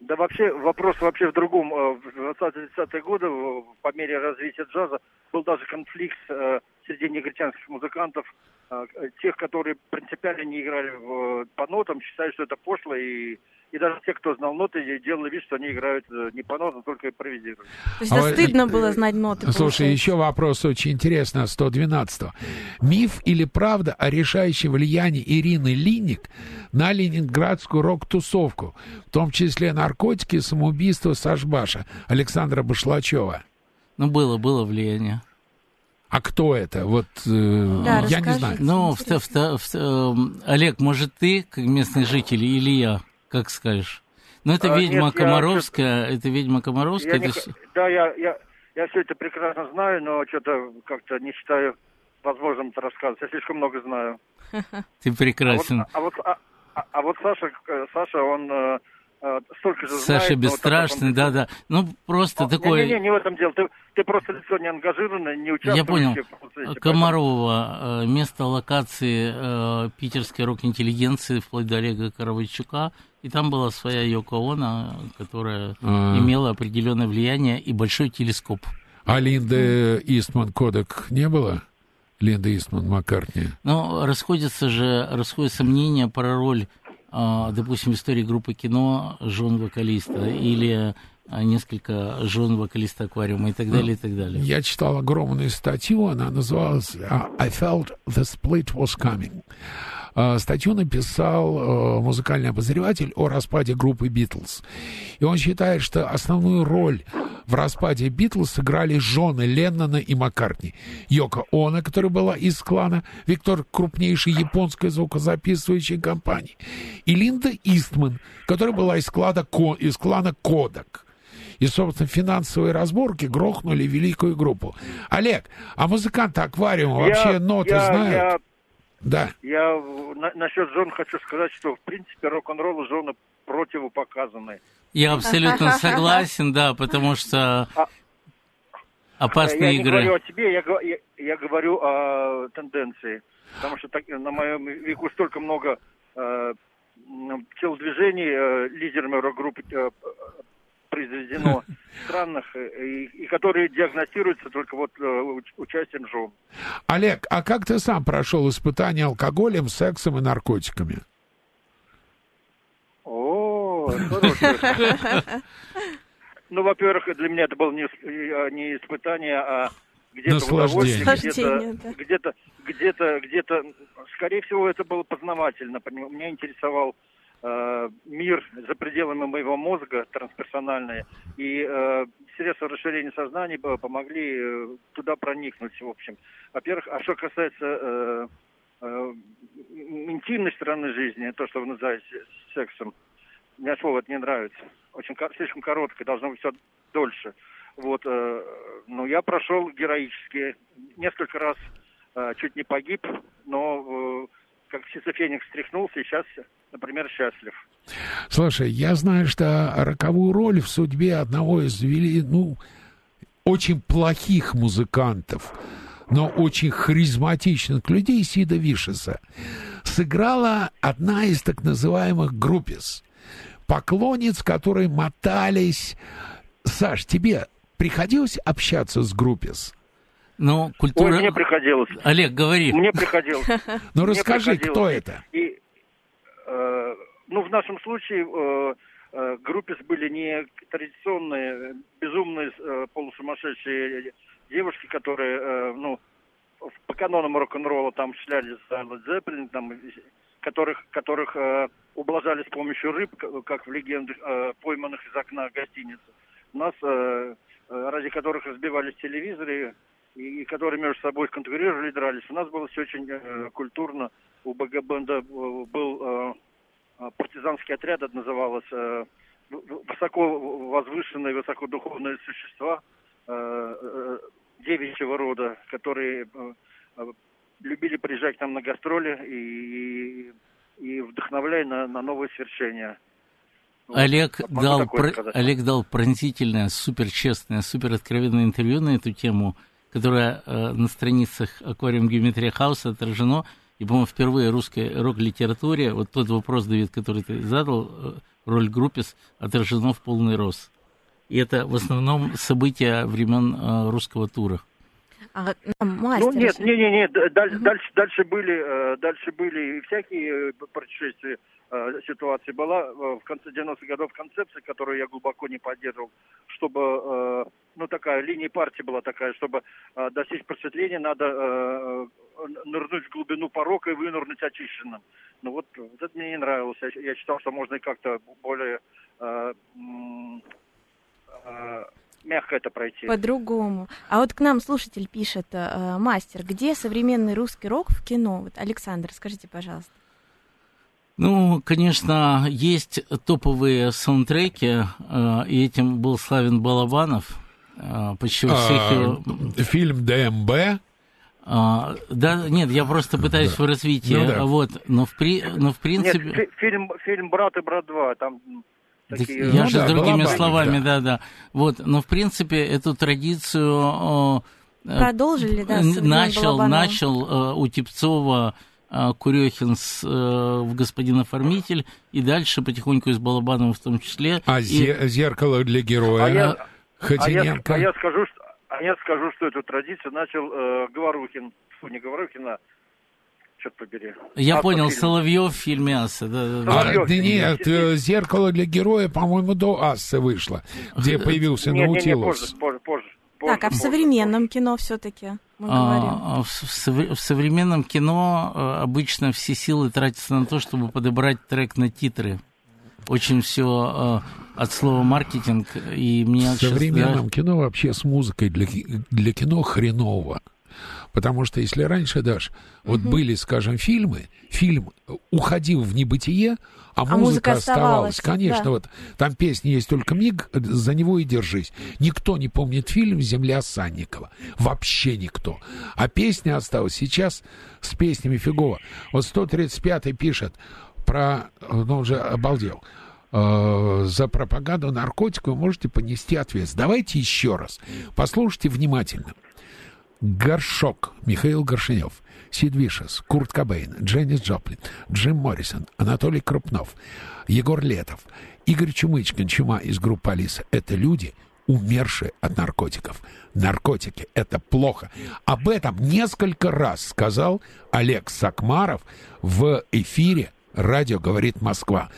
Да вообще, вопрос вообще в другом. В двадцатые-тридцатые годы, по мере развития джаза, был даже конфликт среди негритянских музыкантов. Тех, которые принципиально не играли по нотам, считают, что это пошло, и... И даже те, кто знал ноты, делали вид, что они играют не по нотам, только импровизируют. То есть а стыдно и... было знать ноты. Слушай, получается. Еще вопрос очень интересный, сто двенадцатого. Миф или правда о решающем влиянии Ирины Линник на ленинградскую рок-тусовку, в том числе наркотики, самоубийство Сашбаша Александра Башлачева? Ну, было, было влияние. А кто это? Вот э, да, я расскажи, не знаю. Ну, в, в, в, в, Олег, может, ты, как местный житель, или я? Как скажешь. Ну, это а, ведьма нет, Комаровская, я... это ведьма Комаровская. Я это... не... Да, я, я, я все это прекрасно знаю, но что-то как-то не считаю возможным это рассказывать. Я слишком много знаю. Ты прекрасен. А вот, а вот, а, а вот Саша, Саша, он а, столько же знает. Саша бесстрашный, да-да. Он... Ну, просто а, такой... Не-не-не, не в этом дело. Ты, ты просто лицо не ангажированное, не участвуешь. Я понял. В Комарова, место локации э, питерской рок-интеллигенции, вплоть до Олега Коровайчука. И там была своя Йоко Оно, которая а... имела определенное влияние и большой телескоп. А Линда Истман кодек не было? Линда Истман Маккартни. Ну, расходятся же, расходятся мнения про роль допустим, истории группы «Кино», жен вокалиста, или несколько жен вокалиста «Аквариума», и так далее, и так далее. Я читал огромную статью, она называлась «I felt the split was coming». Статью написал музыкальный обозреватель о распаде группы «Битлз». И он считает, что основную роль в распаде «Битлз» сыграли жены Леннона и Маккартни. Йоко Оно, которая была из клана Виктор, крупнейшей японской звукозаписывающей компании, и Линда Истман, которая была из клана, из клана «Кодак». И, собственно, финансовые разборки грохнули великую группу. Олег, а музыканты «Аквариума» вообще я, ноты я, знают? Я... Да. Я на, насчет жен хочу сказать, что, в принципе, рок-н-роллу жены противопоказаны. Я абсолютно согласен, да, потому что а, опасные я игры. Я не говорю о тебе, я, я, я говорю о тенденции. Потому что так, на моем веку столько много э, телодвижений э, лидерами рок-группы э, произведено странных, и, и которые диагностируются только вот участием жен. Олег, а как ты сам прошел испытания алкоголем, сексом и наркотиками? О, хорошо. Ну, во-первых, для меня это было не испытание, а где-то удовольствие, где-то, где-то, где-то, где-то, скорее всего, это было познавательно. Меня интересовал мир за пределами моего мозга, трансперсональные, и э, средства расширения сознания помогли э, туда проникнуть, в общем. Во-первых, а что касается э, э, интимной стороны жизни, то, что вы называете сексом, мне слово это не нравится. Очень, слишком короткое, должно быть все дольше. Вот, э, но я прошел героически. Несколько раз э, чуть не погиб, но... Э, как птица феникс встряхнулся, и сейчас, например, счастлив. Слушай, я знаю, что роковую роль в судьбе одного из вели, ну, очень плохих музыкантов, но очень харизматичных людей, Сида Вишеса, сыграла одна из так называемых группис, поклонниц, которые мотались. Саш, тебе приходилось общаться с группис? Ну, культура... Ой, мне приходилось. Олег, говори. Мне приходилось. Ну, расскажи, кто это? И, э, ну, в нашем случае э, э, группис были не традиционные, безумные, э, полусумасшедшие девушки, которые, э, ну, по канонам рок-н-ролла там шлялись за Led Zeppelin, там, которых, которых э, ублажали с помощью рыб, как в легендах, э, пойманных из окна гостиницы. Нас, э, ради которых разбивались телевизоры, и которые между собой конкурировали, дрались. У нас было все очень э, культурно. У БГ-бенда был э, партизанский отряд, это называлось, э, высоко возвышенные, высокодуховные существа э, э, девичьего рода, которые э, любили приезжать к нам на гастроли и, и вдохновляя на, на новые свершения. Олег, вот, дал про... Олег дал пронзительное, суперчестное, супероткровенное интервью на эту тему, которое э, на страницах «Аквариум Геометрия Хауса» отражено, и, по-моему, впервые в русской рок-литературе, вот тот вопрос, Давид, который ты задал, э, роль группис, отражено в полный рост. И это в основном события времен э, русского тура. А, ну, нет, не, не, не, даль, угу. дальше, дальше, были, э, дальше были и всякие происшествия, э, ситуации. Была э, в конце девяностых годов концепция, которую я глубоко не поддерживал, чтобы... Э, ну, такая линия партии была такая, чтобы э, достичь просветления, надо э, нырнуть в глубину порока и вынырнуть очищенным. Ну, вот, вот это мне не нравилось. Я, я считал, что можно как-то более э, э, мягко это пройти. По-другому. А вот к нам слушатель пишет, э, мастер, где современный русский рок в кино? Вот, Александр, скажите, пожалуйста. Ну, конечно, есть топовые саундтреки, э, и этим был славен Балабанов. Почти у всех его... Фильм ДМБ? А, да, нет, я просто пытаюсь да. в развитии. Ну, да. вот, но, в при... но в принципе... Нет, фи- фильм, фильм «Брат» и «Брат два», там такие... Я ну, же да, с другими была, словами, да-да. Вот, но в принципе эту традицию... Продолжили, да? Начал, начал у Типцова Курехин с, э, в «Господин оформитель», и дальше потихоньку из Балабанова в том числе. А и... «Зеркало для героя». А я... А я, а, я скажу, что, а я скажу, что эту традицию начал э, Говорухин, фу, не Говорухин, а черт побери. Я а, понял, фильм. Соловьев в фильме «Асса». Да, да. А, да нет, «Зеркало для героя», по-моему, до «Ассы» вышло, где появился Наутилус. Позже, позже. Позже, так, а в позже, современном позже. кино все-таки мы а, говорим? В, в, в современном кино обычно все силы тратятся на то, чтобы подобрать трек на титры. Очень все э, от слова маркетинг. И мне в современном да... кино вообще с музыкой для, для кино хреново. Потому что если раньше, Даш, угу. вот были, скажем, фильмы, фильм уходил в небытие, а, а музыка, музыка оставалась. оставалась. Конечно, да. вот там песни есть только миг, за него и держись. Никто не помнит фильм «Земля Санникова». Вообще никто. А песня осталась. Сейчас с песнями фигово. Вот сто тридцать пятый пишет про... Ну, он же обалдел. За пропаганду наркотиков можете понести ответственность. Давайте еще раз. Послушайте внимательно. Горшок, Михаил Горшенев, Сид Вишес, Курт Кобейн, Дженнис Джоплин, Джим Моррисон, Анатолий Крупнов, Егор Летов, Игорь Чумычкин, Чума из группы «Алиса» — это люди, умершие от наркотиков. Наркотики — это плохо. Об этом несколько раз сказал Олег Сакмаров в эфире «Радио говорит Москва».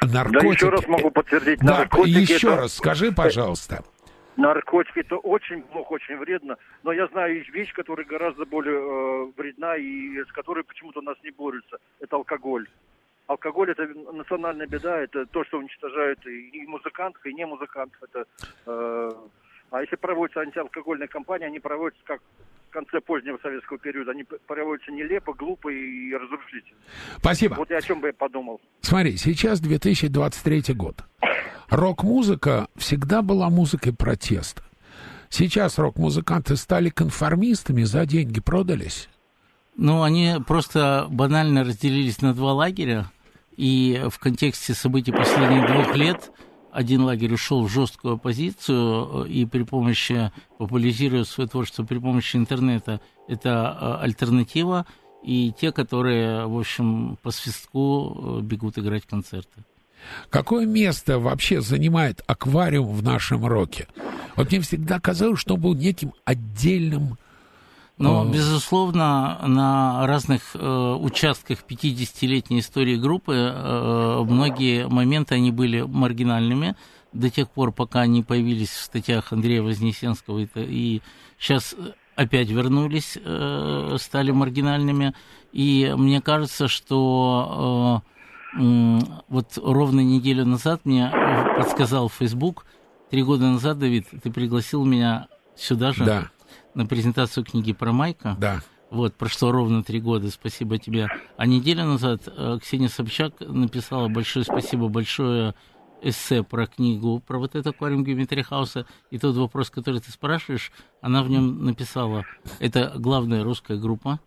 Наркотики... Да, еще раз могу подтвердить. Да, наркотики еще это... раз скажи, пожалуйста. Наркотики — это очень плохо, очень вредно, но я знаю вещь, которая гораздо более э, вредна и с которой почему-то у нас не борются. Это алкоголь. Алкоголь — это национальная беда, это то, что уничтожает и музыкантов, и не музыкантов. Это, э, а если проводятся антиалкогольные кампании, они проводятся как... в конце позднего советского периода, они проводятся нелепо, глупо и разрушительно. Спасибо. Вот и о чем бы я подумал. Смотри, сейчас две тысячи двадцать третий год. Рок-музыка всегда была музыкой протеста. Сейчас рок-музыканты стали конформистами, за деньги продались. Ну, они просто банально разделились на два лагеря. И в контексте событий последних двух лет... Один лагерь ушел в жесткую оппозицию и при помощи, популяризируя свое творчество при помощи интернета, это альтернатива, и те, которые, в общем, по свистку бегут играть концерты. Какое место вообще занимает «Аквариум» в нашем роке? Вот мне всегда казалось, что он был неким отдельным... Ну, безусловно, на разных э, участках пятидесятилетней истории группы э, многие моменты, они были маргинальными до тех пор, пока они появились в статьях Андрея Вознесенского, и, и сейчас опять вернулись, э, стали маргинальными. И мне кажется, что э, э, вот ровно неделю назад мне подсказал Facebook, три года назад, Давид, ты пригласил меня сюда же? Да. На презентацию книги про Майка. Да. Вот, прошло ровно три года, спасибо тебе. А неделю назад э, Ксения Собчак написала большое спасибо, большое эссе про книгу, про вот это «Аквариум» Геометрия Хаоса. И тот вопрос, который ты спрашиваешь, она в нем написала. Это главная русская группа.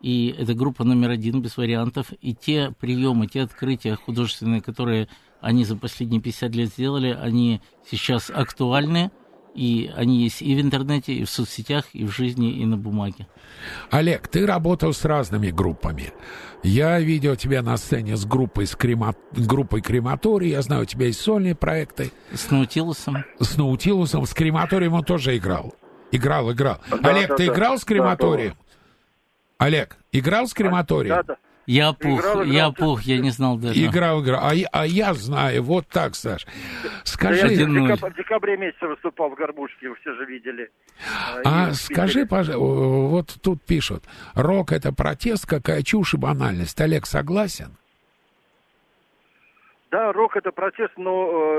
И это группа номер один, без вариантов. И те приемы, те открытия художественные, которые они за последние пятьдесят лет сделали, они сейчас актуальны. И они есть и в интернете, и в соцсетях, и в жизни, и на бумаге. Олег, ты работал с разными группами. Я видел тебя на сцене с группой, с крема... группой «Крематорий». Я знаю, у тебя есть сольные проекты. С «Наутилусом». С «Наутилусом». С «Крематорием» он тоже играл. Играл, играл. Да, Олег, да, ты да, играл да, с «Крематорием»? Да, Олег, играл с «Крематорием»? Да, да. Я пух, играл, играл, я пух, я не знал даже. Играл, играл. А, а я знаю, вот так, Саш. Скажи... Да я в, декаб... в декабре месяце выступал в «Горбушке», все же видели. А и... скажи, пожалуйста, вот тут пишут, рок — это протест, какая чушь и банальность. Олег, согласен? Да, рок — это протест, но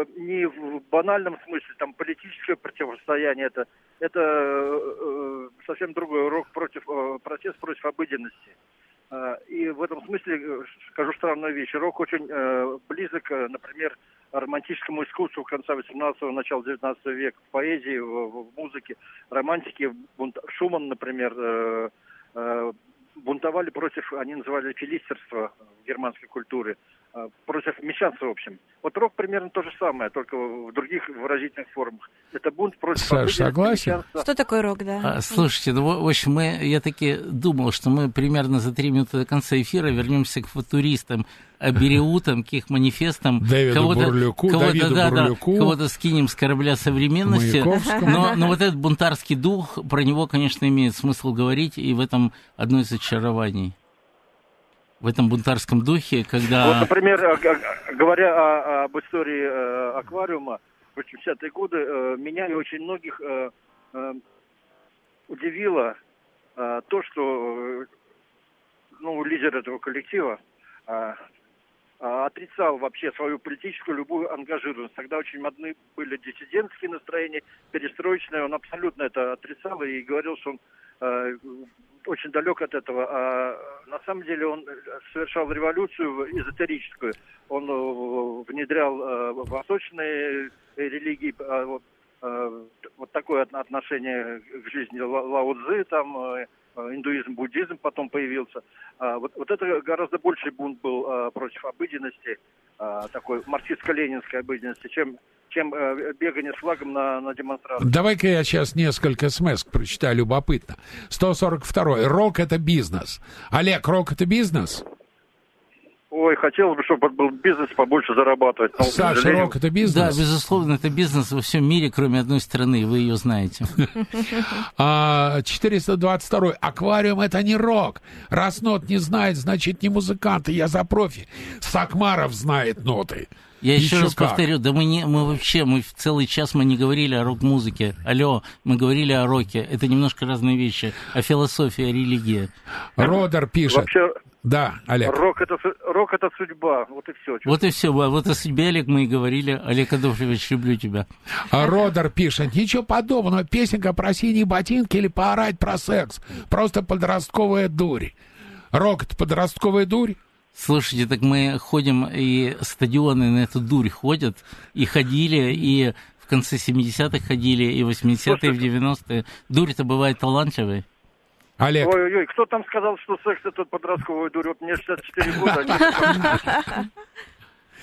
э, не в банальном смысле, там политическое противостояние, это, это э, совсем другое. Рок против, э, протест против обыденности. И в этом смысле, скажу странную вещь, рок очень э, близок, например, романтическому искусству конца восемнадцатого, начала девятнадцатого века, в поэзии, в, в музыке, романтике. Бунт... Шуман, например, э, э, бунтовали против, они называли филистерство в германской культуре, э, против мещанства, в общем. Вот рок примерно то же самое, только в других выразительных формах. Это бунт против... Саш, согласен? Что такое рок, да? А, слушайте, ну, в общем, мы, я таки думал, что мы примерно за три минуты до конца эфира вернемся к футуристам, абериутам, к их манифестам. Дэвиду кого-то, Бурлюку, кого-то, Давиду да, Бурлюку. Да, кого-то скинем с корабля современности. Но, но вот этот бунтарский дух, про него, конечно, имеет смысл говорить, и в этом одно из очарований. в этом бунтарском духе, когда... Вот, например, говоря об истории аквариума, в восьмидесятые годы меня и очень многих удивило то, что ну, лидер этого коллектива отрицал вообще свою политическую любую ангажированность. Тогда очень модны были диссидентские настроения, перестроечные. Он абсолютно это отрицал и говорил, что он э, очень далек от этого. А на самом деле он совершал революцию эзотерическую. Он э, внедрял э, восточные религии, э, э, вот такое отношение к жизни Лао-цзы, там... Э, индуизм, буддизм потом появился. Вот, вот это гораздо больший бунт был а, против обыденности, а, такой марксистско-ленинской обыденности, чем, чем а, бегание с флагом на, на демонстрации. Давай-ка я сейчас несколько смс прочитаю, любопытно. сто сорок второй. Рок — это бизнес. Олег, рок — это бизнес? Ой, хотелось бы, чтобы был бизнес, побольше зарабатывать. Но, Саша, рок — это бизнес? Да, безусловно, это бизнес во всем мире, кроме одной страны, вы ее знаете. четыреста двадцать второй. Аквариум — это не рок. Раз нот не знает, значит, не музыкант. Я за профи. Сакмаров знает ноты. Я еще, еще раз как. повторю, да мы не, мы вообще, мы в целый час мы не говорили о рок-музыке. Алло, мы говорили о роке. Это немножко разные вещи. О философии, о религии. Родер пишет. Вообще, да, Олег. Рок это, рок это судьба, вот и все. Чувствую. Вот и все, вот о судьбе, Олег, мы и говорили. Олег Адольфович, люблю тебя. Родер пишет. Ничего подобного. Песенка про синие ботинки или поорать про секс. Просто подростковая дурь. Рок — это подростковая дурь? Слушайте, так мы ходим, и стадионы на эту дурь ходят, и ходили, и в конце семидесятых ходили, и в восьмидесятые, и в девяностые. Дурь-то бывает талантливая. Олег. Ой-ой-ой, кто там сказал, что секс — это подростковая дурь? Вот мне шестьдесят четыре года.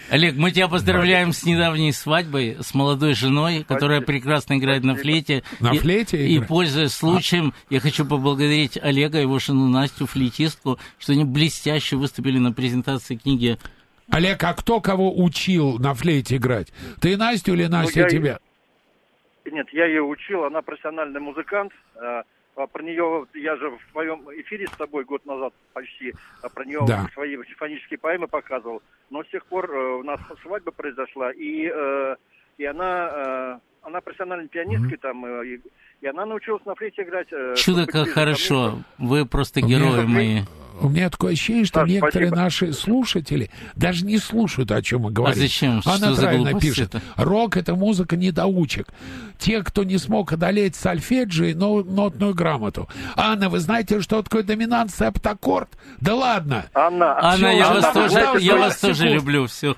Олег, мы тебя поздравляем с недавней свадьбой, с молодой женой, которая прекрасно играет на флейте. На и, флейте? И, пользуясь случаем, я хочу поблагодарить Олега, его жену Настю, флейтистку, что они блестяще выступили на презентации книги. Олег, а кто кого учил на флейте играть? Ты Настю или Настя ну, я... тебя? Нет, я ее учил, она профессиональный музыкант. Про нее я же в своем эфире с тобой год назад почти про нее да. свои симфонические поэмы показывал. Но с тех пор у нас свадьба произошла, и, и она, она профессиональная пианистка, mm-hmm. там, и, и она научилась на флейте играть. Чудо, как хорошо. Вы просто герои у меня, мои. У меня такое ощущение, что Саша, некоторые спасибо. наши слушатели даже не слушают, о чем мы говорим. А зачем? Что она за правильно пишет. Это? Рок — это музыка недоучек. Те, кто не смог одолеть сольфеджио и нотную грамоту. Анна, вы знаете, что такое доминант, септаккорд? Да ладно. Анна, Анна я, вас тоже, я вас тоже люблю. Все.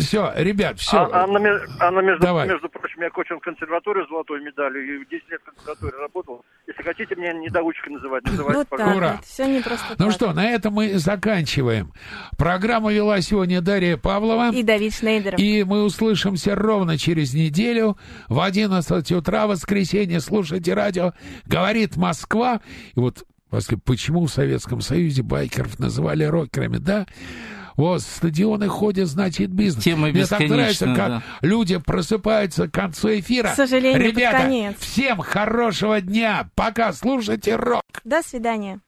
Все, ребят, все. А, Анна, Анна между, между прочим, я кончил консерваторию с золотой медалью, и десять лет в консерватории работал. Если хотите, меня недоучкой называть, называйте, вот пожалуйста. Так, ура. Все не просто ну так. Что, на этом мы заканчиваем. Программу вела сегодня Дарья Павлова. И Давид Шнейдеров. И мы услышимся ровно через неделю в одиннадцать утра, воскресенье. Слушайте радио «Говорит Москва». И вот после, почему в Советском Союзе байкеров называли рокерами, да? Вот, стадионы ходят, значит, бизнес. Тема Мне так нравится, как да. люди просыпаются к концу эфира. К сожалению, ребята, под конец. Всем хорошего дня. Пока, слушайте рок. До свидания.